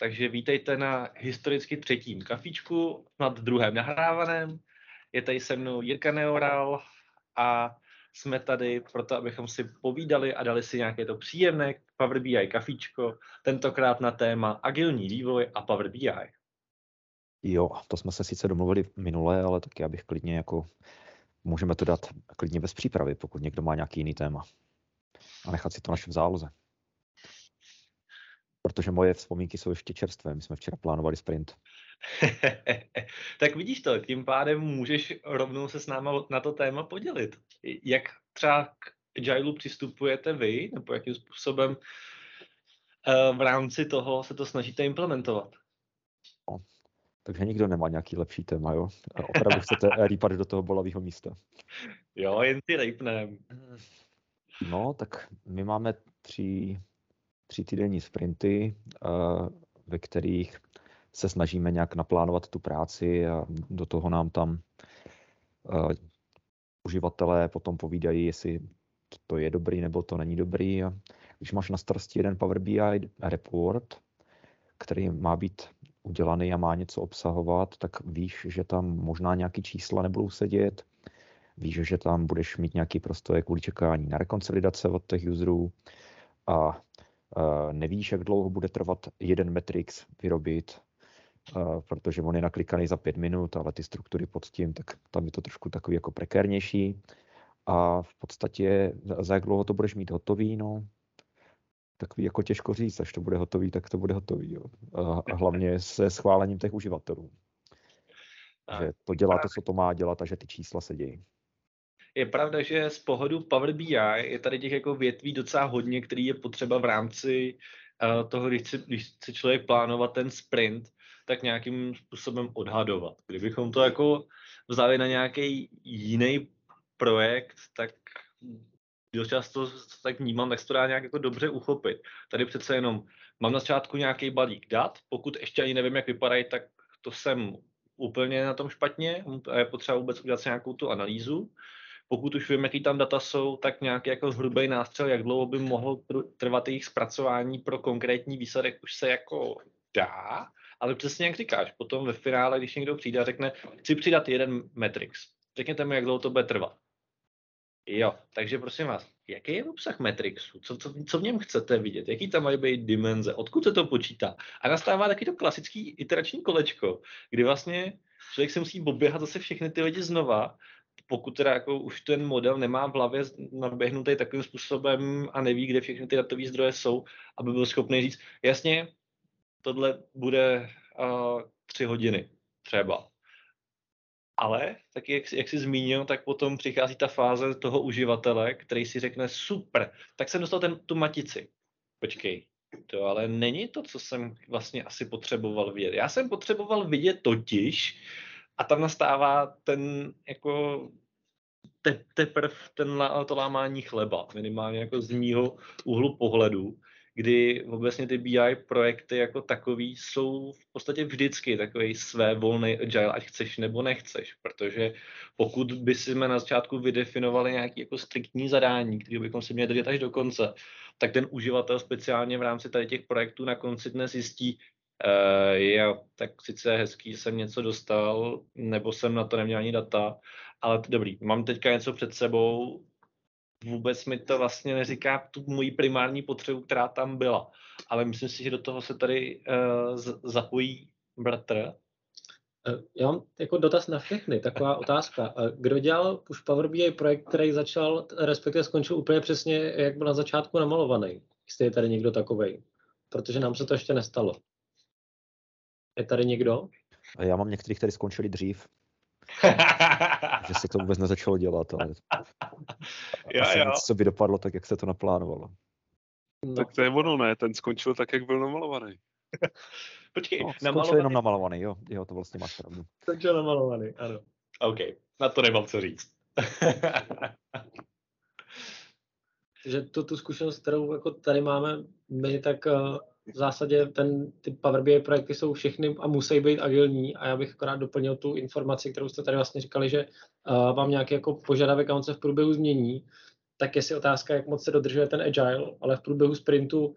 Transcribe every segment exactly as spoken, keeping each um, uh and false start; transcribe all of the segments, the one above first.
Takže vítejte na historicky třetím kafíčku, nad druhém nahrávaném. Je tady se mnou Jiří Neoral a jsme tady proto, abychom si povídali a dali si nějaké to příjemné Power B I kafíčko, tentokrát na téma agilní vývoj a Power B I. Jo, to jsme se sice domluvili minule, ale tak já bych klidně jako, můžeme to dát klidně bez přípravy, pokud někdo má nějaký jiný téma. A nechat si to našem záloze. Protože moje vzpomínky jsou ještě čerstvé, my jsme včera plánovali sprint. Tak vidíš to, tím pádem můžeš rovnou se s náma na to téma podělit. Jak třeba k Agileu přistupujete vy, nebo jakým způsobem v rámci toho se to snažíte implementovat? No, takže nikdo nemá nějaký lepší téma, jo? Opravdu chcete rýpat do toho bolavého místa. Jo, jen ty rejpnem. No, tak my máme tři... tři týdenní sprinty, ve kterých se snažíme nějak naplánovat tu práci a do toho nám tam uživatelé potom povídají, jestli to je dobrý nebo to není dobrý. Když máš na starosti jeden Power B I report, který má být udělaný a má něco obsahovat, tak víš, že tam možná nějaké čísla nebudou sedět, víš, že tam budeš mít nějaký prostor kvůli čekání na rekonsolidace od těch userů a Uh, nevíš, jak dlouho bude trvat jeden matrix vyrobit, uh, protože on je naklikaný za pět minut, ale ty struktury pod tím, tak tam je to trošku takový jako prekérnější. A v podstatě za jak dlouho to budeš mít hotový, no, takový jako těžko říct, až to bude hotový, tak to bude hotový. Jo. A, a hlavně se schválením těch uživatelů. Že to dělá to, co to má dělat a že ty čísla se dějí. Je pravda, že z pohledu Power B I je tady těch jako větví docela hodně, který je potřeba v rámci uh, toho, když chce, když chce člověk plánovat ten sprint, tak nějakým způsobem odhadovat. Kdybychom to jako vzali na nějaký jiný projekt, tak dost často, co tak vnímám, tak se to dá nějak jako dobře uchopit. Tady přece jenom mám na začátku nějaký balík dat, pokud ještě ani nevím, jak vypadají, tak to jsem úplně na tom špatně a je potřeba vůbec udělat si nějakou tu analýzu. Pokud už vím, jaký tam data jsou, tak nějaký jako hrubý nástřel, jak dlouho by mohlo trvat jejich zpracování pro konkrétní výsledek, už se jako dá, ale přesně jak říkáš, potom ve finále, když někdo přijde a řekne, chci přidat jeden matrix, řekněte mi, jak dlouho to bude trvat. Jo, takže prosím vás, jaký je obsah matrixu, co, co, co v něm chcete vidět, jaký tam mají být dimenze, odkud se to počítá. A nastává taky to klasický iterační kolečko, kdy vlastně člověk se musí oběhat zase všechny ty lidi znova, pokud teda jako už ten model nemá v hlavě naběhnutý takovým způsobem a neví, kde všechny ty datové zdroje jsou, aby byl schopný říct, jasně, tohle bude uh, tři hodiny třeba. Ale, tak jak, jak jsi zmínil, tak potom přichází ta fáze toho uživatele, který si řekne, super, tak jsem dostal ten, tu matici. Počkej, to ale není to, co jsem vlastně asi potřeboval vidět. Já jsem potřeboval vidět totiž, a tam nastává ten, jako, te, teprv ten, to lámání chleba, minimálně jako z mýho úhlu pohledu, kdy obecně ty B I projekty jako takový jsou v podstatě vždycky takový svévolný agile, ať chceš nebo nechceš, protože pokud bychom na začátku vydefinovali nějaké jako striktní zadání, které bychom si měli držet až do konce, tak ten uživatel speciálně v rámci tady těch projektů na konci dnes zjistí, Uh, jo, tak sice hezký jsem něco dostal, nebo jsem na to neměl ani data, ale dobrý, mám teďka něco před sebou, vůbec mi to vlastně neříká tu moji primární potřebu, která tam byla, ale myslím si, že do toho se tady uh, z- zapojí bratr. Já mám jako dotaz na všechny, taková otázka. Kdo dělal už Power B I projekt, který začal, respektive skončil úplně přesně, jak byl na začátku namalovaný? Jestli je tady někdo takovej, protože nám se to ještě nestalo. Je tady někdo? Já mám některých, kteří skončili dřív. Že se to vůbec nezačalo dělat, ale jo, asi jo. Nic, co by dopadlo tak, jak se to naplánovalo. No. Tak to je ono, ne? Ten skončil tak, jak byl namalovaný. Počkej, no, namalovaný. Skončil jenom namalovaný, jo. Jo, to vlastně máš pravdu. Skončil namalovaný, ano. OK, na to nemám co říct. Že to, tu zkušenost, kterou jako tady máme, my tak... Uh... V zásadě ten, ty Power B I projekty jsou všechny a musí být agilní a já bych akorát doplnil tu informaci, kterou jste tady vlastně říkali, že uh, vám nějaký jako požadavek a on se v průběhu změní, tak je si otázka, jak moc se dodržuje ten agile, ale v průběhu sprintu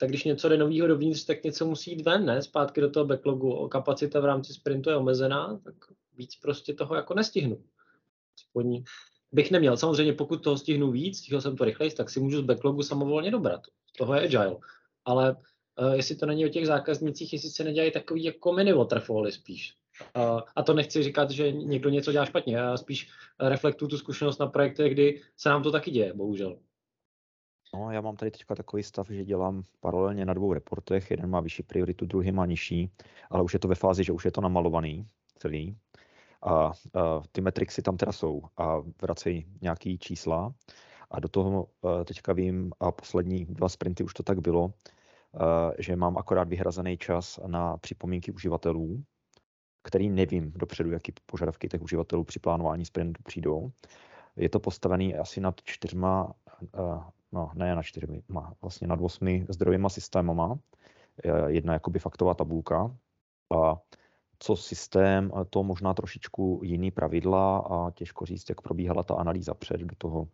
tak když něco jde novýho dovnitř, tak něco musí jít ven, ne? Zpátky do toho backlogu. Kapacita v rámci sprintu je omezená, tak víc prostě toho jako nestihnu. Aspoň bych neměl. Samozřejmě pokud toho stihnu víc, stihl jsem to rychleji, tak si můžu z backlogu samovolně dobrat. Toho je agile. Ale uh, jestli to není o těch zákaznicích, jestli se nedělají takový jako mini waterfally spíš. Uh, a to nechci říkat, že někdo něco dělá špatně. Já spíš reflektuju tu zkušenost na projektech, kdy se nám to taky děje, bohužel. No, já mám tady teďka takový stav, že dělám paralelně na dvou reportech, jeden má vyšší prioritu, druhý má nižší, ale už je to ve fázi, že už je to namalovaný celý. A, a ty metrixy tam teda jsou a vracejí nějaký čísla a do toho a teďka vím, a poslední dva sprinty už to tak bylo, a, že mám akorát vyhrazený čas na připomínky uživatelů, který nevím dopředu, jaký požadavky těch uživatelů při plánování sprintu přijdou. Je to postavený asi nad čtyřma, a, no ne na čtyřmi, vlastně nad osmi zdrojima systémama, jedna jakoby faktová tabulka. A co systém, to možná trošičku jiný pravidla a těžko říct, jak probíhala ta analýza před, do toho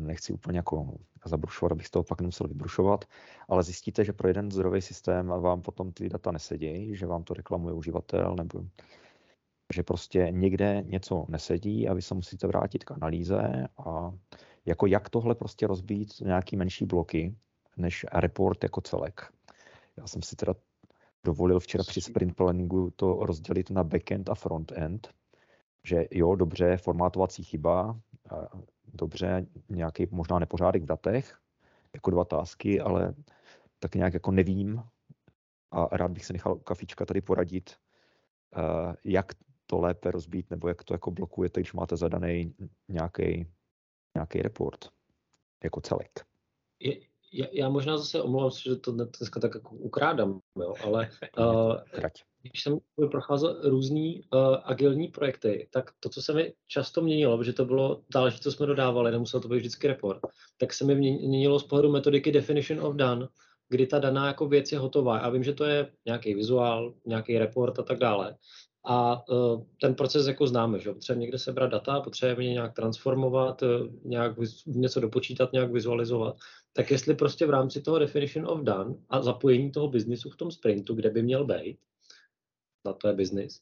nechci úplně jako zabrušovat, abych z toho pak nemusel vybrušovat, ale zjistíte, že pro jeden zdrojový systém vám potom ty data nesedějí, že vám to reklamuje uživatel, nebo že prostě někde něco nesedí a vy se musíte vrátit k analýze a jako jak tohle prostě rozbít nějaký menší bloky, než report jako celek. Já jsem si teda dovolil včera při sprint planningu to rozdělit na backend a frontend, že jo, dobře, formátovací chyba, dobře, nějaký možná nepořádek v datech, jako dva tásky, ale tak nějak jako nevím a rád bych se nechal u Kafíčka tady poradit, jak to lépe rozbít, nebo jak to jako blokujete, když máte zadaný nějaký nějaký report jako celek. Je, je, já možná zase omlouvám se, že to dneska tak jako ukrádám, jo, ale uh, když jsem procházel různý uh, agilní projekty, tak to, co se mi často měnilo, protože to bylo záleží, co jsme dodávali, nemuselo to být vždycky report, tak se mi měnilo z pohledu metodiky Definition of Done, kdy ta daná jako věc je hotová. Já vím, že to je nějaký vizuál, nějaký report a tak dále. A uh, ten proces jako známe, že potřebujeme někde sebrat data, potřebujeme nějak transformovat, nějak něco dopočítat, nějak vizualizovat. Tak jestli prostě v rámci toho Definition of Done a zapojení toho biznisu v tom sprintu, kde by měl být, na to je biznis,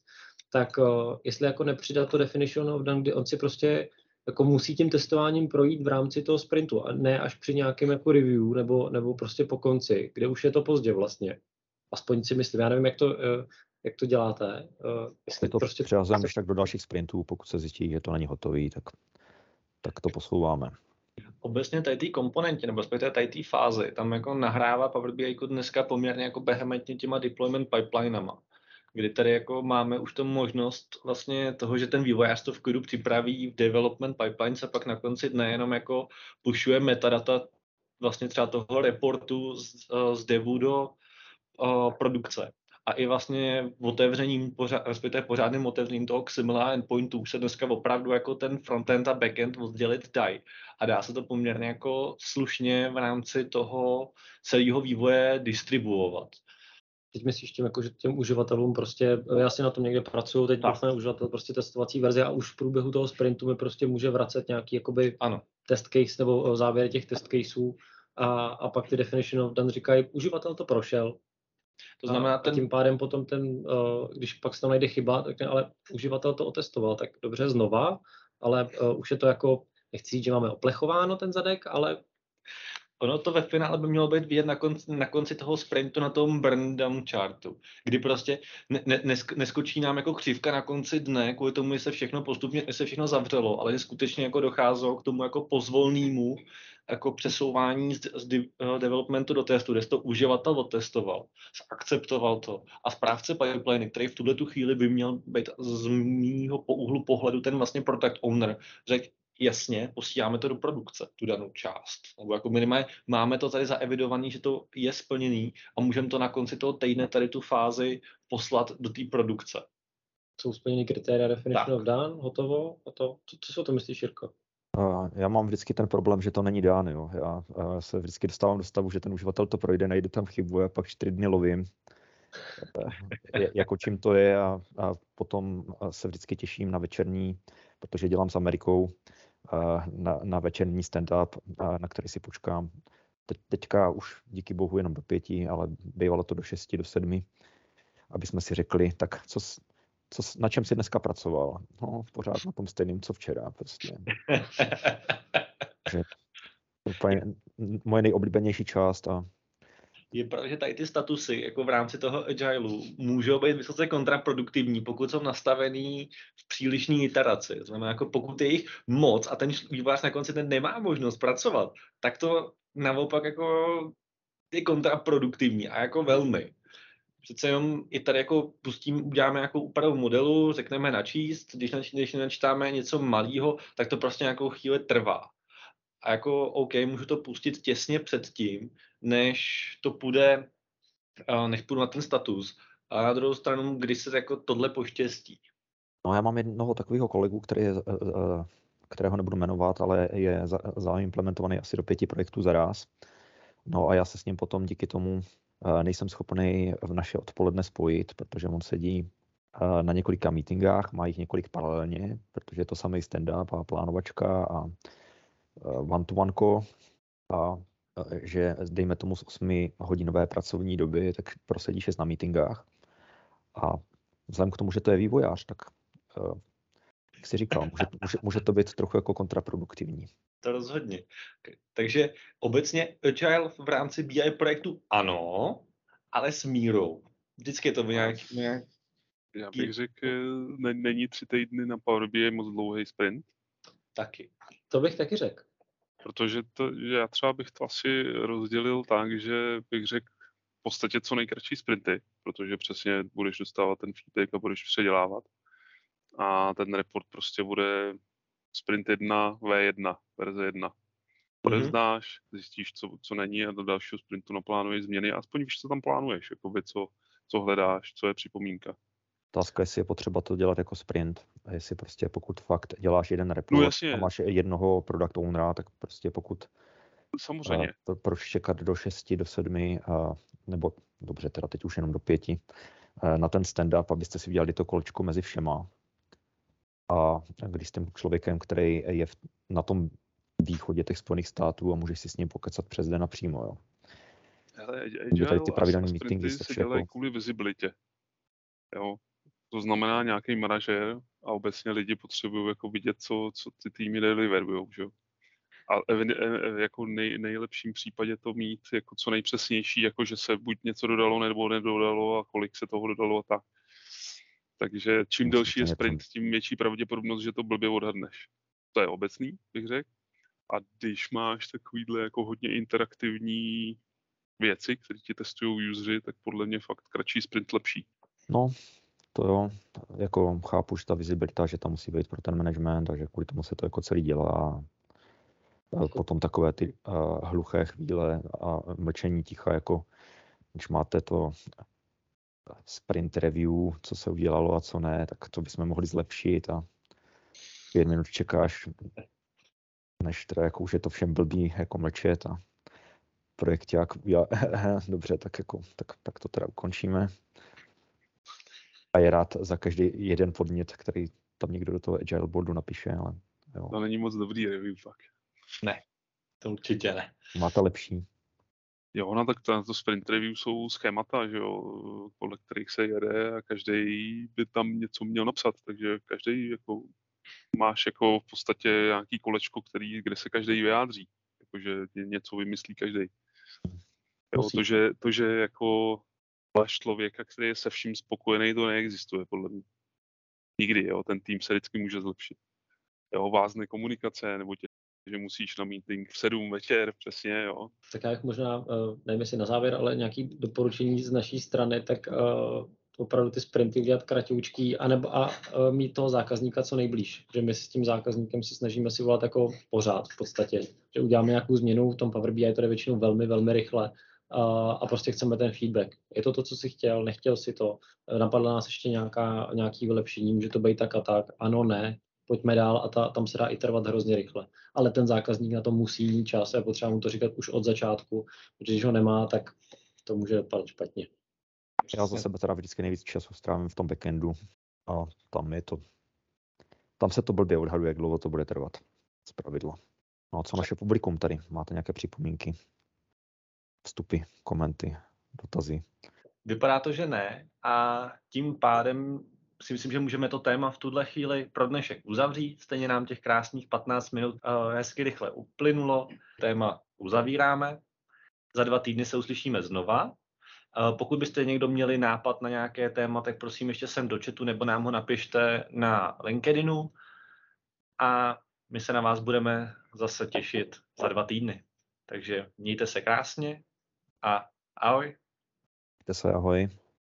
tak uh, jestli jako nepřidat to Definition of Done, kdy on si prostě jako musí tím testováním projít v rámci toho sprintu a ne až při nějakém jako review nebo, nebo prostě po konci, kde už je to pozdě vlastně. Aspoň si myslím, já nevím, jak to... Uh, Jak to děláte? Uh, jestli to prostě přihazujeme tak do dalších sprintů, pokud se zjistí, že to není hotový, tak, tak to posouváme. Obecně tady té komponentě, nebo respektive tady té fázi, tam jako nahrává Power B I jako dneska poměrně jako vehementně těma deployment pipelinama, kdy tady jako máme už tu možnost vlastně toho, že ten vývojář to v klidu připraví v development pipeline a pak na konci dne jenom jako pushuje metadata vlastně třeba toho reportu z, z devu do uh, produkce. A i vlastně otevřením, respektive pořádným otevřením toho XAML endpointu se dneska opravdu jako ten frontend a backend oddělit dají. A dá se to poměrně jako slušně v rámci toho celého vývoje distribuovat. Teď myslíš tím, jako, že těm uživatelům prostě, já si na tom někde pracuju, teď máme uživatel prostě testovací verze a už v průběhu toho sprintu mi prostě může vracet nějaký jakoby ano. test case nebo závěr těch test caseů a, a pak ty Definition of Done říkají, uživatel to prošel. To znamená a, ten... a tím pádem potom ten, když pak se tam najde chyba, tak ne, ale uživatel to otestoval, tak dobře znova, ale uh, už je to jako, nechci říct, že máme oplechováno ten zadek, ale... Ono to ve finále by mělo být vidět na konci, na konci toho sprintu na tom burn down chartu, kdy prostě ne, ne, neskočí nám jako křivka na konci dne, kvůli tomu, že se všechno postupně, se všechno zavřelo, ale že skutečně jako docházelo k tomu jako pozvolnému jako přesouvání z, z developmentu do testu, kde to uživatel otestoval, akceptoval to a správce pipeline, který v tuhle tu chvíli by měl být z mýho úhlu pohledu ten vlastně product owner, řekl, jasně, posíláme to do produkce, tu danou část. Nebo jako minimálně máme to tady zaevidovaný, že to je splněný a můžeme to na konci toho týdne tady tu fázi poslat do té produkce. Jsou splněny kritéria Definition of Done, hotovo, hotovo. Co, co si o to myslíš, Jirko? Já mám vždycky ten problém, že to není dán, jo. Já se vždycky dostávám do stavu, že ten uživatel to projde, najde tam chybu a pak čtyři dny lovím. Jako čím to je a, a potom se vždycky těším na večerní, protože dělám s Amerikou, na, na večerní stand-up, na který si počkám Teď, teďka už díky bohu jenom do pěti, ale bývalo to do šesti, do sedmi, aby jsme si řekli, tak co, co, na čem jsi dneska pracoval? No, pořád na tom stejným, co včera. Prostě. Že to je moje nejoblíbenější část. A... Je pravda, že tady ty statusy jako v rámci toho agileu můžou být vysoce kontraproduktivní, pokud jsou nastavený v přílišné iteraci. To znamená, jako pokud je jich moc a ten vývojář na konci ten nemá možnost pracovat, tak to naopak jako je kontraproduktivní a jako velmi. Přece jenom i tady jako pustím, uděláme nějakou úpravu modelu, řekneme načíst, když, nač, když načítáme něco malého, tak to prostě nějakou chvíli trvá. A jako OK, můžu to pustit těsně před tím, než to půjde, než půjdu na ten status. A na druhou stranu, když se jako tohle poštěstí. No já mám jednoho takového kolegu, který je, kterého nebudu jmenovat, ale je zaimplementovaný asi do pěti projektů za raz. No a já se s ním potom díky tomu nejsem schopný v naše odpoledne spojit, protože on sedí na několika meetingách, má jich několik paralelně, protože je to samý stand-up a plánovačka a one-to-one-ko a že dejme tomu z osmihodinové pracovní doby, tak prosedí šest na meetingách. A vzhledem k tomu, že to je vývojář, tak jak jsi říkal, může, může, může to být trochu jako kontraproduktivní. To rozhodně. Takže obecně agile v rámci B I projektu ano, ale s mírou. Vždycky to nějak... nějak... Já bych řekl, ne, není tři týdny na Power B I moc dlouhý sprint? Taky. To bych taky řekl. Protože to, já třeba bych to asi rozdělil tak, že bych řekl v podstatě co nejkratší sprinty, protože přesně budeš dostávat ten feedback a budeš předělávat. A ten report prostě bude sprint jedna vé jedna, verze jedna. Odezdáš, mm-hmm. zjistíš, co, co není a do dalšího sprintu naplánuješ změny. Aspoň víš, co tam plánuješ, jakoby co, co hledáš, co je připomínka. Otázka, jestli je potřeba to dělat jako sprint. A jestli prostě pokud fakt děláš jeden report no, jasně. a máš jednoho product ownera, tak prostě pokud samozřejmě. Uh, proč čekat do šesti, do sedmi, uh, nebo dobře, teda teď už jenom do pěti, uh, na ten stand-up, abyste si udělali to kolečko mezi všema. A když jste člověkem, který je v, na tom východě těch Spojených států a můžeš si s ním pokecat přes den napřímo, jo. Ale agile ty pravidelné meetingy se dělají kvůli visibilitě. Jo. To znamená nějaký manažer a obecně lidi potřebují jako vidět, co, co ty týmy deliverujou, že jo. A ev, ev, jako nej, nejlepším případě to mít jako co nejpřesnější, jako že se buď něco dodalo, nebo nedodalo a kolik se toho dodalo a tak. Takže čím delší je sprint, tím větší pravděpodobnost, že to blbě odhadneš. To je obecný, bych řekl. A když máš takovýhle jako hodně interaktivní věci, které ti testují usery, tak podle mě fakt kratší sprint lepší. No, to jo. Jako chápu, že ta visibilita, že tam musí být pro ten management, takže kvůli tomu se to jako celý dělá. A potom takové ty uh, hluché chvíle a mlčení ticha, jako když máte to... sprint review, co se udělalo a co ne, tak to bychom mohli zlepšit a pět minut čekáš, než teda jako už je to všem blbý jako mlčet a projekťák udělá, dobře, tak jako, tak, tak to teda ukončíme. A je rád za každý jeden podnět, který tam někdo do toho agile boardu napíše, ale jo. To není moc dobrý review, fakt. Ne, to určitě ne. Máte lepší. Jo, no tak to, to sprint review jsou schémata, že jo, podle kterých se jede a každý by tam něco měl napsat, takže každý jako máš jako v podstatě nějaký kolečko, který, kde se každý vyjádří, jakože něco vymyslí každý. Jo, to, že, to, že jako máš člověka, který je se vším spokojený, to neexistuje podle mě. Nikdy, jo, ten tým se vždycky může zlepšit. Jo, vázne komunikace nebo tě že musíš na meeting v sedm večer, přesně, jo. Tak já bych možná, nevím jestli na závěr, ale nějaké doporučení z naší strany, tak uh, opravdu ty sprinty udělat kratoučký anebo, a uh, mít toho zákazníka co nejblíž, že my s tím zákazníkem si snažíme si volat jako pořád v podstatě, že uděláme nějakou změnu, v tom Power B I to je většinou velmi, velmi rychle uh, a prostě chceme ten feedback. Je to to, co jsi chtěl, nechtěl si to, napadlo nás ještě nějaká, nějaký vylepšení, může to být tak a tak, ano, ne. Pojďme dál a ta, tam se dá iterovat hrozně rychle. Ale ten zákazník na to musí mít čas a je potřeba mu to říkat už od začátku, protože když ho nemá, tak to může dopadnout špatně. Já za sebe teda vždycky nejvíc času strávím v tom backendu a tam je to, tam se to blbě odhaduje, jak dlouho to bude trvat, zpravidla. No a co naše publikum tady? Máte nějaké připomínky? vstupy, komenty, dotazy? Vypadá to, že ne, a tím pádem si myslím, že můžeme to téma v tuhle chvíli pro dnešek uzavřít. Stejně nám těch krásných patnáct minut hezky rychle uplynulo. Téma uzavíráme. Za dva týdny se uslyšíme znova. Pokud byste někdo měli nápad na nějaké téma, tak prosím ještě sem do chatu nebo nám ho napište na LinkedInu a my se na vás budeme zase těšit za dva týdny. Takže mějte se krásně a ahoj. Mějte se, ahoj.